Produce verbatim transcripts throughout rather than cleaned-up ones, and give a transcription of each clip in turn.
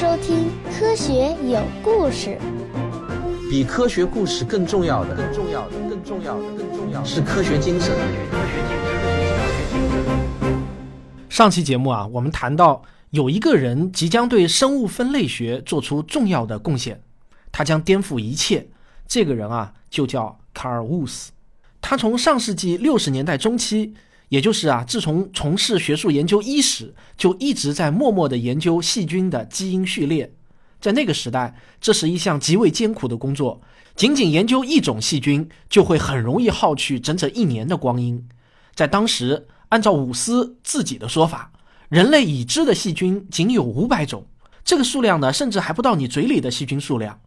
收听科学有故事。比科学故事更重要的更重要的更重要的更重要的是科学精神。上期节目啊，我们谈到有一个人即将对生物分类学做出重要的贡献，他将颠覆一切。这个人啊就叫卡尔·沃斯。他从上世纪六十年代中期，也就是啊，自从从事学术研究伊始，就一直在默默地研究细菌的基因序列。在那个时代，这是一项极为艰苦的工作，仅仅研究一种细菌就会很容易耗去整整一年的光阴。在当时，按照伍斯自己的说法，人类已知的细菌仅有五百种，这个数量呢，甚至还不到你嘴里的细菌数量。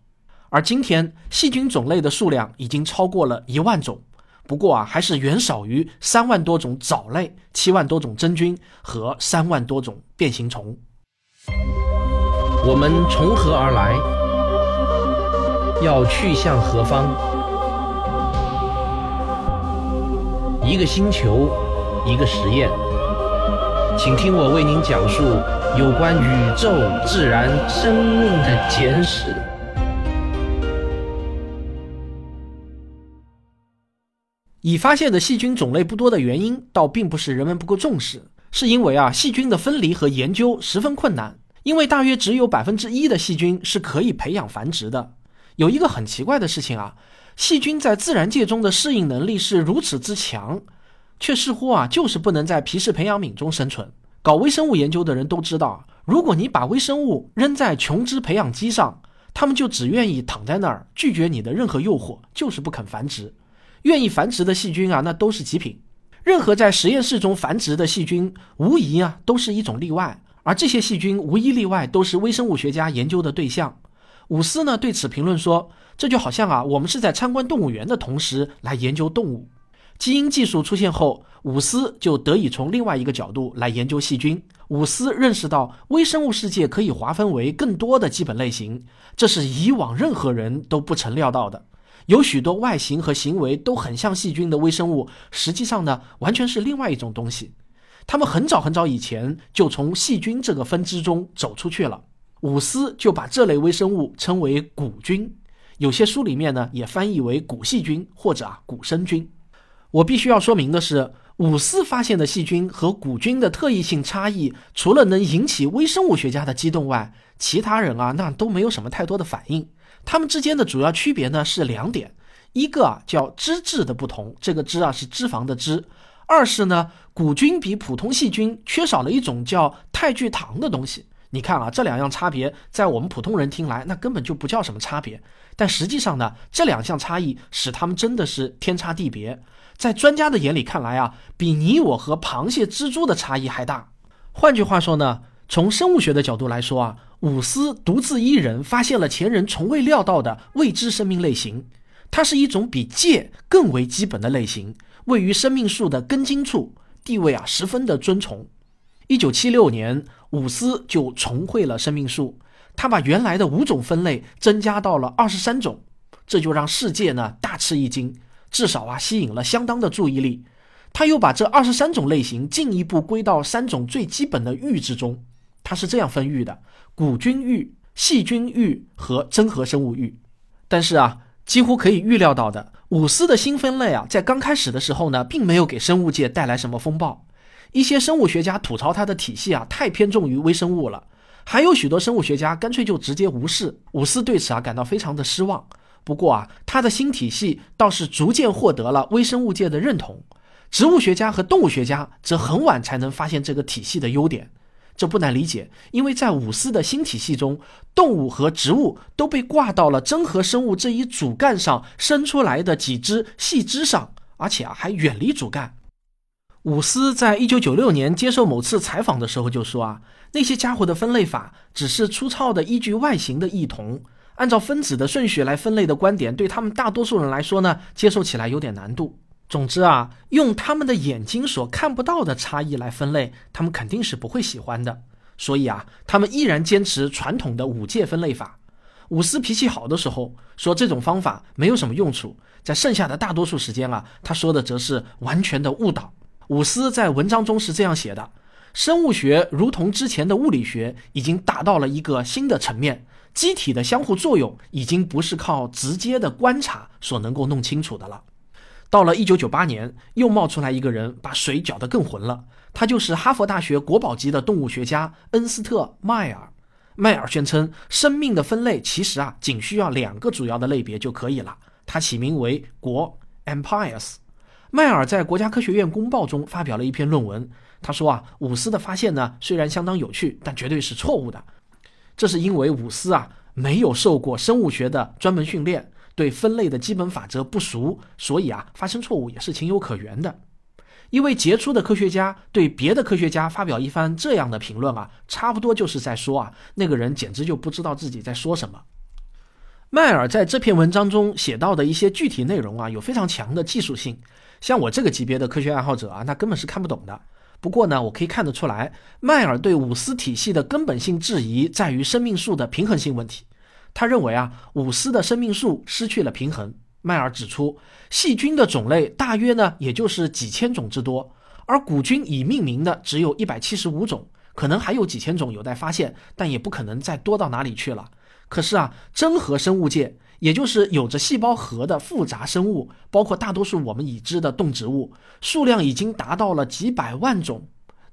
而今天，细菌种类的数量已经超过了一万种。不过啊，还是远少于三万多种藻类、七万多种真菌和三万多种变形虫。我们从何而来？要去向何方？一个星球，一个实验。请听我为您讲述有关宇宙、自然、生命的简史。已发现的细菌种类不多的原因，倒并不是人们不够重视，是因为啊，细菌的分离和研究十分困难，因为大约只有 百分之一 的细菌是可以培养繁殖的。有一个很奇怪的事情啊，细菌在自然界中的适应能力是如此之强，却似乎啊，就是不能在皮氏培养皿中生存。搞微生物研究的人都知道，如果你把微生物扔在琼脂培养基上，他们就只愿意躺在那儿，拒绝你的任何诱惑，就是不肯繁殖。愿意繁殖的细菌啊，那都是极品。任何在实验室中繁殖的细菌，无疑啊，都是一种例外。而这些细菌无一例外都是微生物学家研究的对象。伍斯呢对此评论说，这就好像啊，我们是在参观动物园的同时来研究动物。基因技术出现后，伍斯就得以从另外一个角度来研究细菌。伍斯认识到，微生物世界可以划分为更多的基本类型，这是以往任何人都不曾料到的。有许多外形和行为都很像细菌的微生物，实际上呢，完全是另外一种东西。他们很早很早以前就从细菌这个分支中走出去了。伍斯就把这类微生物称为古菌，有些书里面呢也翻译为古细菌或者啊古生菌。我必须要说明的是，伍斯发现的细菌和古菌的特异性差异，除了能引起微生物学家的激动外，其他人啊那都没有什么太多的反应。它们之间的主要区别呢是两点，一个啊叫脂质的不同，这个脂啊是脂肪的脂；二是呢，古菌比普通细菌缺少了一种叫肽聚糖的东西。你看啊，这两样差别在我们普通人听来那根本就不叫什么差别，但实际上呢，这两项差异使它们真的是天差地别。在专家的眼里看来啊，比你我和螃蟹、蜘蛛的差异还大。换句话说呢，从生物学的角度来说啊，伍斯独自一人发现了前人从未料到的未知生命类型。它是一种比介更为基本的类型，位于生命树的根茎处，地位啊十分的尊崇。一九七六年，伍斯就重绘了生命树，他把原来的五种分类增加到了二十三种，这就让世界呢大吃一惊，至少啊吸引了相当的注意力。他又把这二十三种类型进一步归到三种最基本的域之中。它是这样分域的：古菌域、细菌域和真核生物域。但是啊，几乎可以预料到的，伍斯的新分类啊，在刚开始的时候呢，并没有给生物界带来什么风暴。一些生物学家吐槽他的体系啊，太偏重于微生物了。还有许多生物学家干脆就直接无视。伍斯对此啊，感到非常的失望。不过啊，他的新体系倒是逐渐获得了微生物界的认同。植物学家和动物学家则很晚才能发现这个体系的优点。这不难理解，因为在伍斯的新体系中，动物和植物都被挂到了真核生物这一主干上伸出来的几只细枝上，而且啊还远离主干。伍斯在一九九六年接受某次采访的时候就说啊，那些家伙的分类法只是粗糙的依据外形的异同，按照分子的顺序来分类的观点，对他们大多数人来说呢，接受起来有点难度。总之啊，用他们的眼睛所看不到的差异来分类，他们肯定是不会喜欢的。所以啊，他们依然坚持传统的五界分类法。伍斯脾气好的时候说这种方法没有什么用处，在剩下的大多数时间啊，他说的则是完全的误导。伍斯在文章中是这样写的：生物学如同之前的物理学已经达到了一个新的层面，机体的相互作用已经不是靠直接的观察所能够弄清楚的了。到了一九九八年，又冒出来一个人把水搅得更浑了，他就是哈佛大学国宝级的动物学家恩斯特·迈尔。迈尔宣称，生命的分类其实啊，仅需要两个主要的类别就可以了，他起名为国 （empires）。迈尔在国家科学院公报中发表了一篇论文，他说啊，伍思的发现呢，虽然相当有趣，但绝对是错误的。这是因为伍思啊，没有受过生物学的专门训练，对分类的基本法则不熟，所以啊，发生错误也是情有可原的。一位杰出的科学家对别的科学家发表一番这样的评论啊，差不多就是在说啊，那个人简直就不知道自己在说什么。迈尔在这篇文章中写到的一些具体内容啊，有非常强的技术性，像我这个级别的科学爱好者啊，那根本是看不懂的。不过呢，我可以看得出来，迈尔对伍思体系的根本性质疑在于生命数的平衡性问题。他认为啊，伍思的生命数失去了平衡。迈尔指出，细菌的种类大约呢，也就是几千种之多，而古菌已命名的只有一百七十五种，可能还有几千种有待发现，但也不可能再多到哪里去了。可是啊，真核生物界，也就是有着细胞核的复杂生物，包括大多数我们已知的动植物，数量已经达到了几百万种。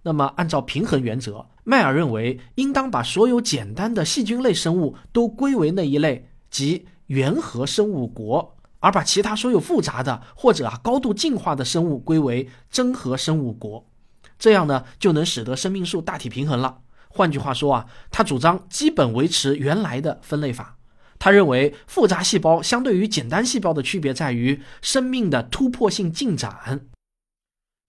那么按照平衡原则，迈尔认为应当把所有简单的细菌类生物都归为那一类，即原核生物国，而把其他所有复杂的或者啊高度进化的生物归为真核生物国。这样呢，就能使得生命数大体平衡了。换句话说啊，他主张基本维持原来的分类法。他认为复杂细胞相对于简单细胞的区别在于生命的突破性进展。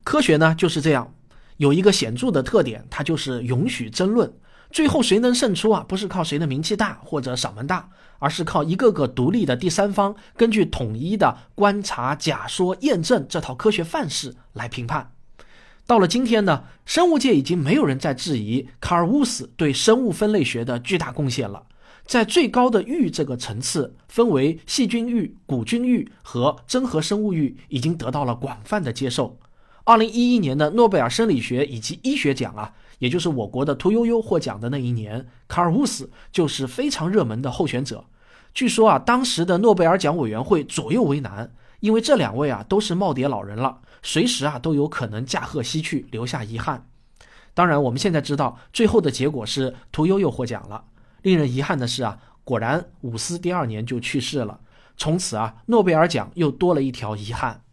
科学呢就是这样，有一个显著的特点，它就是允许争论。最后谁能胜出啊，不是靠谁的名气大或者嗓门大，而是靠一个个独立的第三方，根据统一的观察、假说、验证这套科学范式来评判。到了今天呢，生物界已经没有人在质疑卡尔乌斯对生物分类学的巨大贡献了。在最高的域这个层次，分为细菌域、古菌域和真核生物域，已经得到了广泛的接受。二零一一年的诺贝尔生理学以及医学奖啊，也就是我国的屠呦呦获奖的那一年，卡尔乌斯就是非常热门的候选者。据说啊，当时的诺贝尔奖委员会左右为难，因为这两位啊都是耄耋老人了，随时啊都有可能驾鹤西去，留下遗憾。当然，我们现在知道最后的结果是屠呦呦获奖了。令人遗憾的是啊，果然伍思第二年就去世了，从此啊，诺贝尔奖又多了一条遗憾。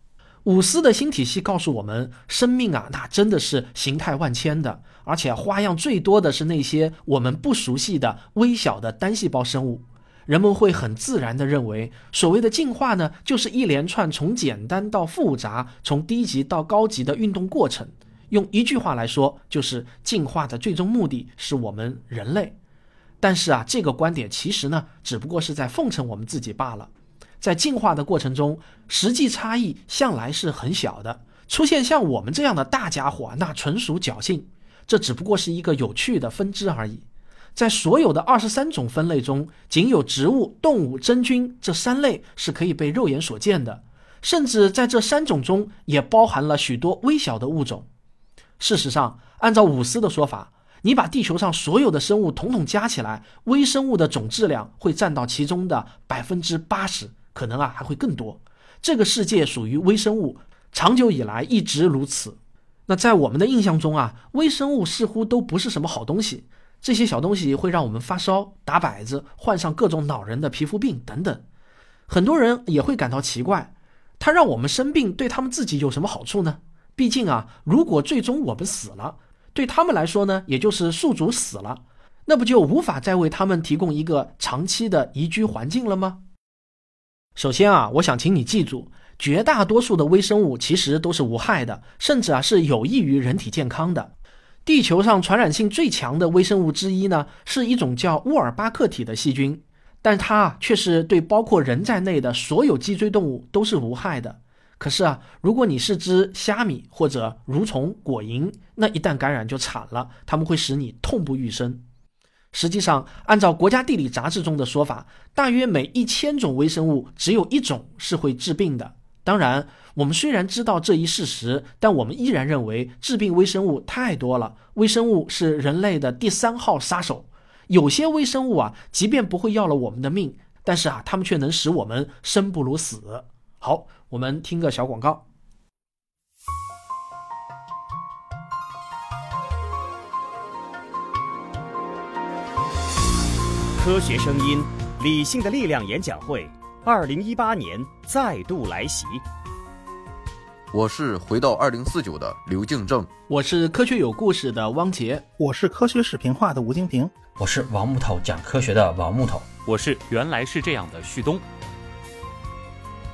伍思的新体系告诉我们，生命啊，那真的是形态万千的，而且花样最多的是那些我们不熟悉的微小的单细胞生物。人们会很自然地认为，所谓的进化呢，就是一连串从简单到复杂，从低级到高级的运动过程。用一句话来说，就是进化的最终目的是我们人类。但是啊，这个观点其实呢，只不过是在奉承我们自己罢了。在进化的过程中，实际差异向来是很小的，出现像我们这样的大家伙，那纯属侥幸，这只不过是一个有趣的分支而已。在所有的二十三种分类中，仅有植物、动物、真菌这三类是可以被肉眼所见的，甚至在这三种中也包含了许多微小的物种。事实上，按照伍思的说法，你把地球上所有的生物统统加起来，微生物的总质量会占到其中的 百分之八十，可能啊还会更多。这个世界属于微生物，长久以来一直如此。那在我们的印象中啊，微生物似乎都不是什么好东西，这些小东西会让我们发烧、打摆子，患上各种恼人的皮肤病等等。很多人也会感到奇怪，它让我们生病对他们自己有什么好处呢？毕竟啊，如果最终我们死了，对他们来说呢，也就是宿主死了，那不就无法再为他们提供一个长期的宜居环境了吗？首先啊，我想请你记住，绝大多数的微生物其实都是无害的，甚至啊是有益于人体健康的。地球上传染性最强的微生物之一呢，是一种叫沃尔巴克体的细菌，但它啊却是对包括人在内的所有脊椎动物都是无害的。可是啊，如果你是只虾米或者蠕虫、果蝇，那一旦感染就惨了，它们会使你痛不欲生。实际上，按照国家地理杂志中的说法，大约每一千种微生物只有一种是会治病的，当然，我们虽然知道这一事实，但我们依然认为致病微生物太多了，微生物是人类的第三号杀手。有些微生物啊，即便不会要了我们的命，但是啊，它们却能使我们生不如死。好，我们听个小广告。科学声音，理性的力量演讲会。二零一八年再度来袭，我是回到二零四九的刘敬正，我是科学有故事的汪杰，我是科学史评话的吴京平，我是王木头讲科学的王木头，我是原来是这样的旭东。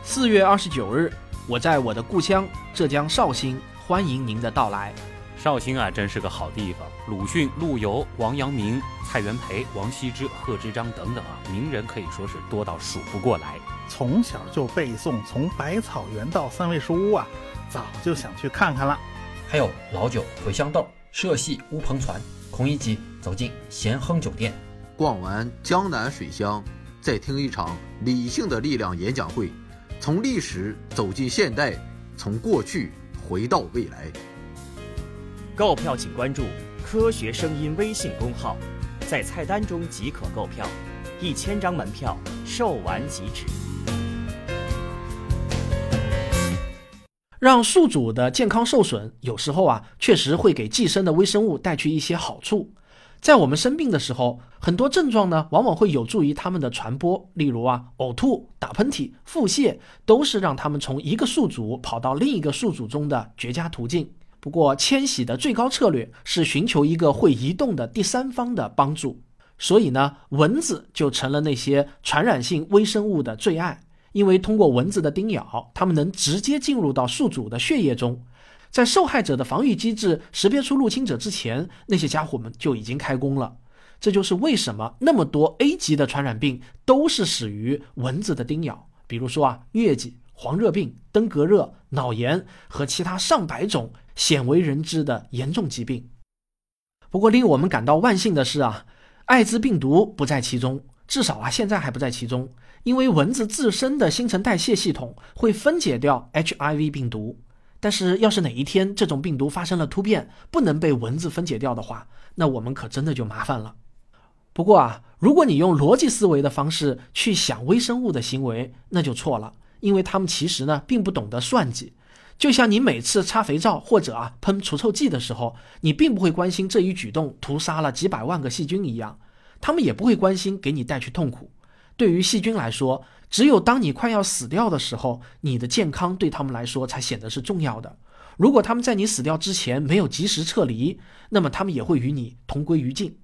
四月二十九日，我在我的故乡浙江绍兴欢迎您的到来。绍兴啊，真是个好地方。鲁迅、陆游、王阳明、蔡元培、王羲之、贺知章等等啊，名人可以说是多到数不过来。从小就背诵《从百草园到三味书屋》啊，早就想去看看了。还有老酒、茴香豆、社戏、乌篷船、孔乙己，走进咸亨酒店，逛完江南水乡，再听一场理性的力量演讲会，从历史走进现代，从过去回到未来。购票请关注科学声音微信公号，在菜单中即可购票，一千张门票售完即止。让宿主的健康受损，有时候啊，确实会给寄生的微生物带去一些好处。在我们生病的时候，很多症状呢，往往会有助于它们的传播，例如啊，呕吐、打喷嚏、腹泻，都是让它们从一个宿主跑到另一个宿主中的绝佳途径。不过迁徙的最高策略是寻求一个会移动的第三方的帮助，所以呢，蚊子就成了那些传染性微生物的最爱，因为通过蚊子的叮咬，它们能直接进入到宿主的血液中，在受害者的防御机制识别出入侵者之前，那些家伙们就已经开工了。这就是为什么那么多 A 级的传染病都是始于蚊子的叮咬，比如说啊，疟疾、黄热病、登革热、脑炎和其他上百种鲜为人知的严重疾病。不过令我们感到万幸的是啊，艾滋病毒不在其中，至少啊现在还不在其中，因为蚊子自身的新陈代谢系统会分解掉 H I V 病毒。但是要是哪一天这种病毒发生了突变，不能被蚊子分解掉的话，那我们可真的就麻烦了。不过啊，如果你用逻辑思维的方式去想微生物的行为，那就错了，因为他们其实呢并不懂得算计。就像你每次擦肥皂或者啊喷除臭剂的时候，你并不会关心这一举动屠杀了几百万个细菌一样，他们也不会关心给你带去痛苦。对于细菌来说，只有当你快要死掉的时候，你的健康对他们来说才显得是重要的。如果他们在你死掉之前没有及时撤离，那么他们也会与你同归于尽。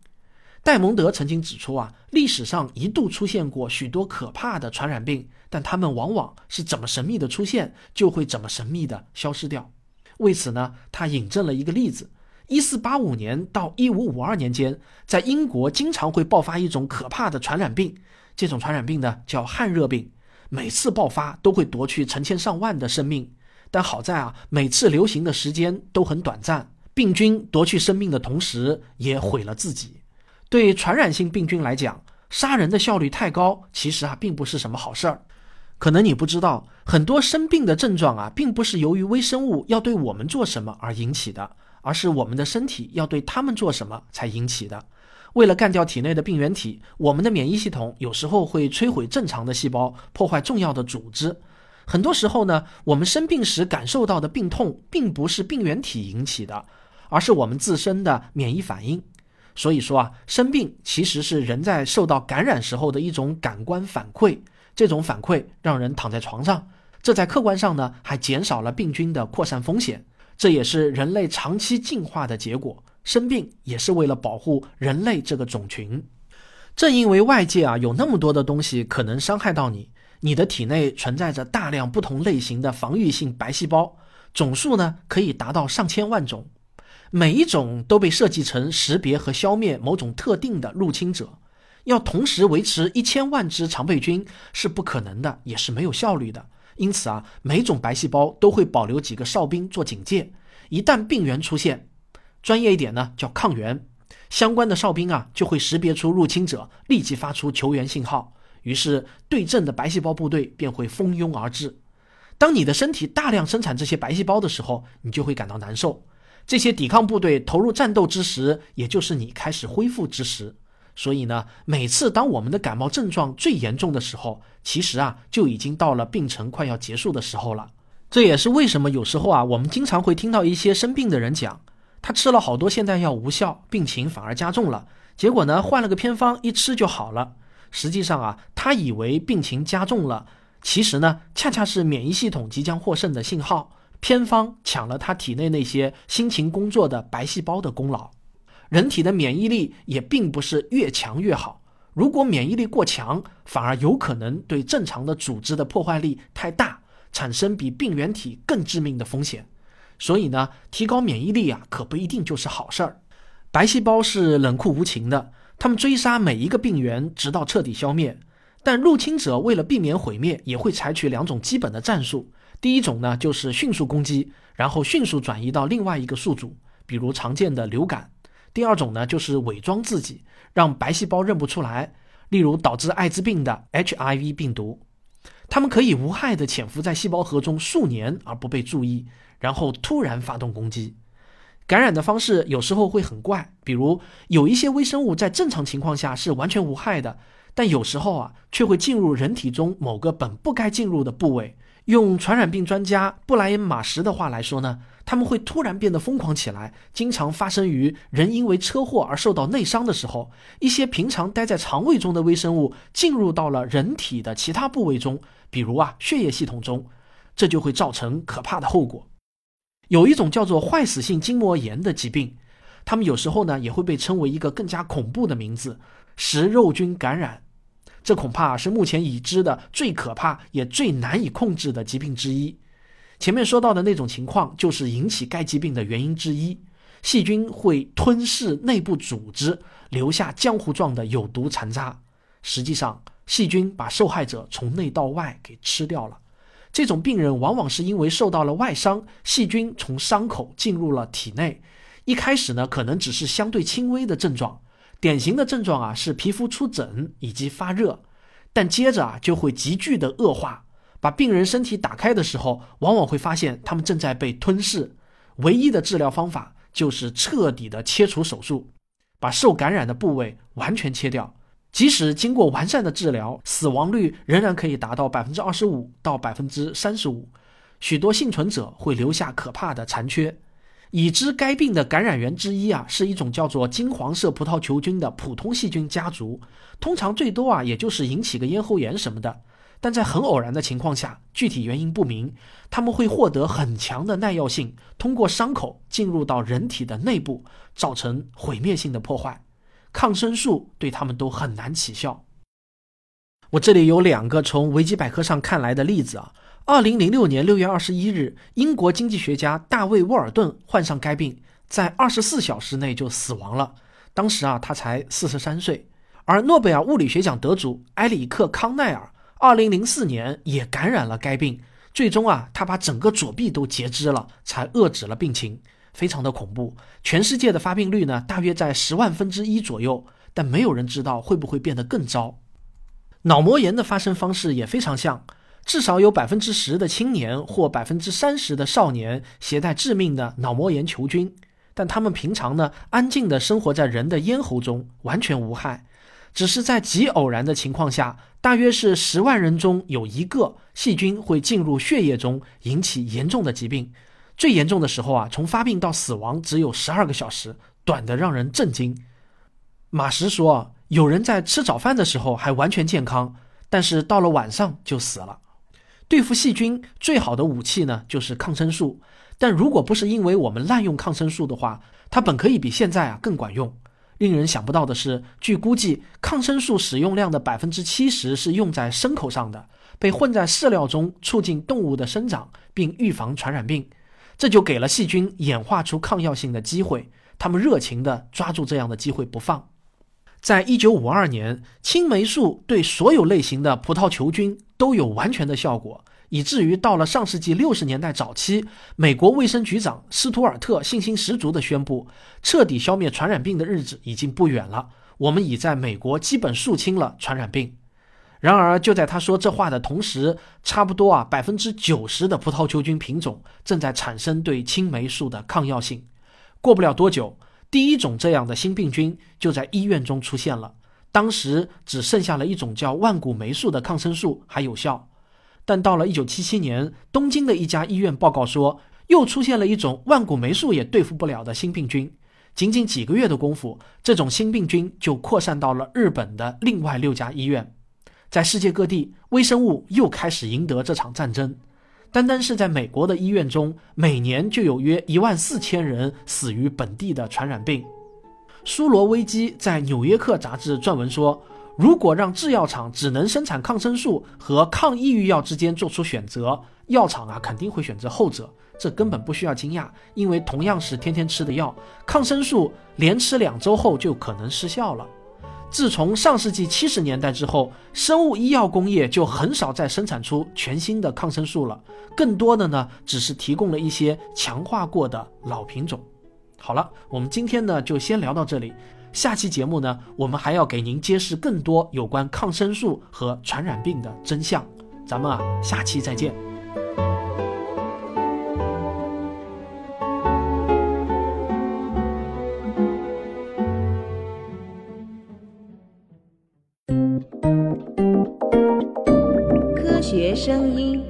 戴蒙德曾经指出啊，历史上一度出现过许多可怕的传染病，但他们往往是怎么神秘的出现，就会怎么神秘的消失掉。为此呢，他引证了一个例子。一四八五年到一五五二年间，在英国经常会爆发一种可怕的传染病，这种传染病呢叫汗热病，每次爆发都会夺去成千上万的生命，但好在啊，每次流行的时间都很短暂，病菌夺去生命的同时也毁了自己。对传染性病菌来讲，杀人的效率太高，其实啊并不是什么好事儿。可能你不知道，很多生病的症状啊，并不是由于微生物要对我们做什么而引起的，而是我们的身体要对他们做什么才引起的。为了干掉体内的病原体，我们的免疫系统有时候会摧毁正常的细胞，破坏重要的组织。很多时候呢，我们生病时感受到的病痛，并不是病原体引起的，而是我们自身的免疫反应。所以说啊，生病其实是人在受到感染时候的一种感官反馈，这种反馈让人躺在床上，这在客观上呢还减少了病菌的扩散风险，这也是人类长期进化的结果。生病也是为了保护人类这个种群。正因为外界啊有那么多的东西可能伤害到你，你的体内存在着大量不同类型的防御性白细胞，总数呢可以达到上千万种。每一种都被设计成识别和消灭某种特定的入侵者，要同时维持一千万只常备军是不可能的，也是没有效率的。因此啊，每种白细胞都会保留几个哨兵做警戒，一旦病原出现，专业一点呢叫抗原，相关的哨兵啊就会识别出入侵者，立即发出求援信号，于是对阵的白细胞部队便会蜂拥而至。当你的身体大量生产这些白细胞的时候，你就会感到难受。这些抵抗部队投入战斗之时，也就是你开始恢复之时。所以呢，每次当我们的感冒症状最严重的时候，其实啊，就已经到了病程快要结束的时候了。这也是为什么有时候啊，我们经常会听到一些生病的人讲，他吃了好多现代药无效，病情反而加重了，结果呢，换了个偏方一吃就好了。实际上啊，他以为病情加重了，其实呢，恰恰是免疫系统即将获胜的信号，偏方抢了他体内那些辛勤工作的白细胞的功劳。人体的免疫力也并不是越强越好，如果免疫力过强，反而有可能对正常的组织的破坏力太大，产生比病原体更致命的风险。所以呢，提高免疫力啊，可不一定就是好事儿。白细胞是冷酷无情的，他们追杀每一个病原，直到彻底消灭。但入侵者为了避免毁灭，也会采取两种基本的战术。第一种呢，就是迅速攻击，然后迅速转移到另外一个宿主，比如常见的流感。第二种呢，就是伪装自己，让白细胞认不出来，例如导致艾滋病的 H I V 病毒。他们可以无害地潜伏在细胞核中数年而不被注意，然后突然发动攻击。感染的方式有时候会很怪，比如有一些微生物在正常情况下是完全无害的，但有时候啊，却会进入人体中某个本不该进入的部位。用传染病专家布莱恩·马什的话来说呢，他们会突然变得疯狂起来，经常发生于人因为车祸而受到内伤的时候，一些平常待在肠胃中的微生物进入到了人体的其他部位中，比如啊，血液系统中，这就会造成可怕的后果。有一种叫做坏死性筋膜炎的疾病，它们有时候呢也会被称为一个更加恐怖的名字，食肉菌感染。这恐怕是目前已知的最可怕也最难以控制的疾病之一。前面说到的那种情况就是引起该疾病的原因之一，细菌会吞噬内部组织，留下浆糊状的有毒残渣。实际上，细菌把受害者从内到外给吃掉了。这种病人往往是因为受到了外伤，细菌从伤口进入了体内。一开始呢，可能只是相对轻微的症状，典型的症状啊是皮肤出疹以及发热，但接着啊就会急剧的恶化。把病人身体打开的时候，往往会发现他们正在被吞噬。唯一的治疗方法就是彻底的切除手术，把受感染的部位完全切掉。即使经过完善的治疗，死亡率仍然可以达到 百分之二十五 到 百分之三十五， 许多幸存者会留下可怕的残缺。已知该病的感染源之一啊，是一种叫做金黄色葡萄球菌的普通细菌家族，通常最多啊，也就是引起个咽喉炎什么的。但在很偶然的情况下，具体原因不明，它们会获得很强的耐药性，通过伤口进入到人体的内部，造成毁灭性的破坏。抗生素对它们都很难起效。我这里有两个从维基百科上看来的例子啊。二零零六年六月二十一日，英国经济学家大卫·沃尔顿患上该病，在二十四小时内就死亡了。当时啊，他才四十三岁。而诺贝尔物理学奖得主埃里克·康奈尔二零零四年也感染了该病，最终啊，他把整个左臂都截肢了，才遏制了病情，非常的恐怖。全世界的发病率呢，大约在十万分之一左右，但没有人知道会不会变得更糟。脑膜炎的发生方式也非常像，至少有 百分之十 的青年或 百分之三十 的少年携带致命的脑膜炎球菌，但他们平常呢安静地生活在人的咽喉中，完全无害。只是在极偶然的情况下，大约是十万人中有一个，细菌会进入血液中，引起严重的疾病。最严重的时候啊，从发病到死亡只有十二个小时，短得让人震惊。马什说，有人在吃早饭的时候还完全健康，但是到了晚上就死了。对付细菌最好的武器呢，就是抗生素，但如果不是因为我们滥用抗生素的话，它本可以比现在啊更管用。令人想不到的是，据估计，抗生素使用量的 百分之七十 是用在牲口上的，被混在饲料中，促进动物的生长并预防传染病。这就给了细菌演化出抗药性的机会，它们热情地抓住这样的机会不放。在一九五二年，青霉素对所有类型的葡萄球菌都有完全的效果，以至于到了上世纪六十年代早期，美国卫生局长斯图尔特信心十足地宣布，彻底消灭传染病的日子已经不远了，我们已在美国基本肃清了传染病。然而就在他说这话的同时，差不多啊 百分之九十 的葡萄球菌品种正在产生对青霉素的抗药性。过不了多久，第一种这样的新病菌就在医院中出现了，当时只剩下了一种叫万古霉素的抗生素还有效。但到了一九七七年，东京的一家医院报告说，又出现了一种万古霉素也对付不了的新病菌。仅仅几个月的功夫，这种新病菌就扩散到了日本的另外六家医院。在世界各地，微生物又开始赢得这场战争。单单是在美国的医院中，每年就有约一万四千人死于本地的传染病。苏罗威基在《纽约客》杂志撰文说，如果让制药厂只能生产抗生素和抗抑郁药之间做出选择，药厂啊肯定会选择后者，这根本不需要惊讶，因为同样是天天吃的药，抗生素连吃两周后就可能失效了。自从上世纪七十年代之后，生物医药工业就很少再生产出全新的抗生素了，更多的呢只是提供了一些强化过的老品种。好了，我们今天呢就先聊到这里，下期节目呢我们还要给您揭示更多有关抗生素和传染病的真相，咱们啊下期再见。学声音，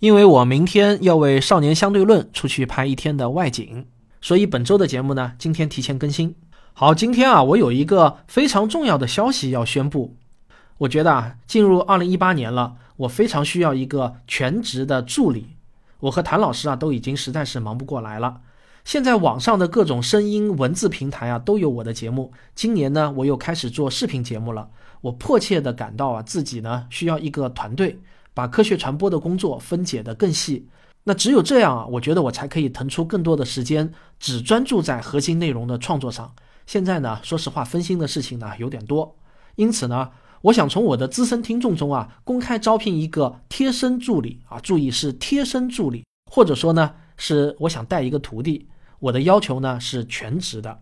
因为我明天要为少年相对论出去拍一天的外景，所以本周的节目呢今天提前更新。好，今天啊我有一个非常重要的消息要宣布。我觉得啊进入二零一八年了，我非常需要一个全职的助理，我和谭老师啊都已经实在是忙不过来了。现在网上的各种声音文字平台啊都有我的节目，今年呢我又开始做视频节目了。我迫切地感到啊自己呢需要一个团队，把科学传播的工作分解得更细。那只有这样啊，我觉得我才可以腾出更多的时间，只专注在核心内容的创作上。现在呢说实话，分心的事情呢有点多，因此呢我想从我的资深听众中啊公开招聘一个贴身助理啊，注意是贴身助理，或者说呢是我想带一个徒弟。我的要求呢是全职的。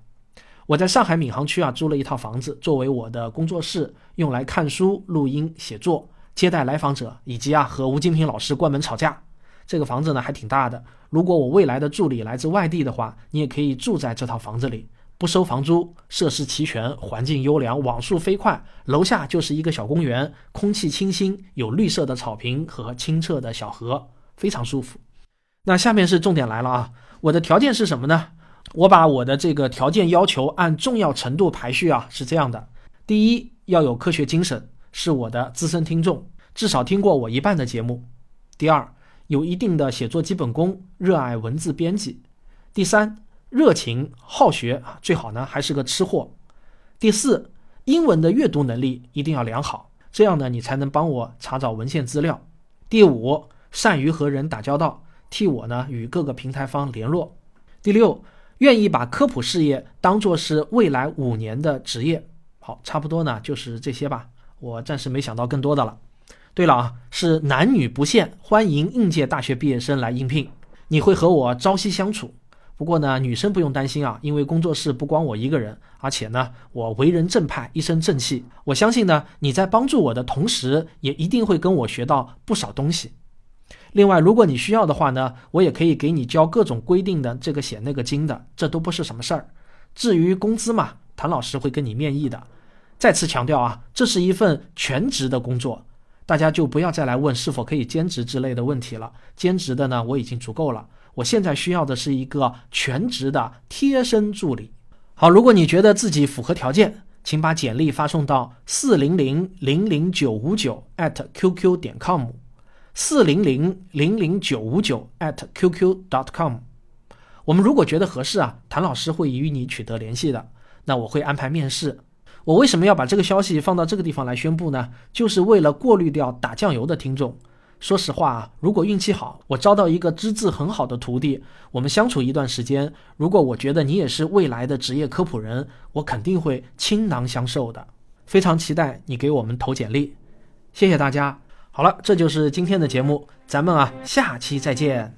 我在上海闵行区啊租了一套房子，作为我的工作室，用来看书、录音、写作，接待来访者，以及啊和吴金平老师关门吵架。这个房子呢还挺大的，如果我未来的助理来自外地的话，你也可以住在这套房子里，不收房租，设施齐全，环境优良，网速飞快，楼下就是一个小公园，空气清新，有绿色的草坪和清澈的小河，非常舒服。那下面是重点来了啊，我的条件是什么呢？我把我的这个条件要求按重要程度排序啊，是这样的。第一，要有科学精神，是我的资深听众，至少听过我一半的节目。第二，有一定的写作基本功，热爱文字编辑。第三，热情好学，最好呢还是个吃货。第四，英文的阅读能力一定要良好，这样呢你才能帮我查找文献资料。第五，善于和人打交道，替我呢与各个平台方联络。第六，愿意把科普事业当作是未来五年的职业。好，差不多呢就是这些吧，我暂时没想到更多的了。对了啊，是男女不限，欢迎应届大学毕业生来应聘，你会和我朝夕相处。不过呢女生不用担心啊，因为工作室不光我一个人，而且呢我为人正派，一身正气，我相信呢你在帮助我的同时，也一定会跟我学到不少东西。另外，如果你需要的话呢，我也可以给你教各种规定的这个写那个经的，这都不是什么事儿。至于工资嘛，谭老师会跟你面议的。再次强调啊，这是一份全职的工作，大家就不要再来问是否可以兼职之类的问题了。兼职的呢，我已经足够了。我现在需要的是一个全职的贴身助理。好，如果你觉得自己符合条件，请把简历发送到 四零零零零九五九艾特 Q Q 点 com。四零零零零九五九艾特 Q Q 点 com。 我们如果觉得合适啊，谭老师会与你取得联系的，那我会安排面试。我为什么要把这个消息放到这个地方来宣布呢？就是为了过滤掉打酱油的听众。说实话啊，如果运气好，我招到一个资质很好的徒弟，我们相处一段时间，如果我觉得你也是未来的职业科普人，我肯定会倾囊相授的。非常期待你给我们投简历，谢谢大家。好了，这就是今天的节目，咱们啊，下期再见。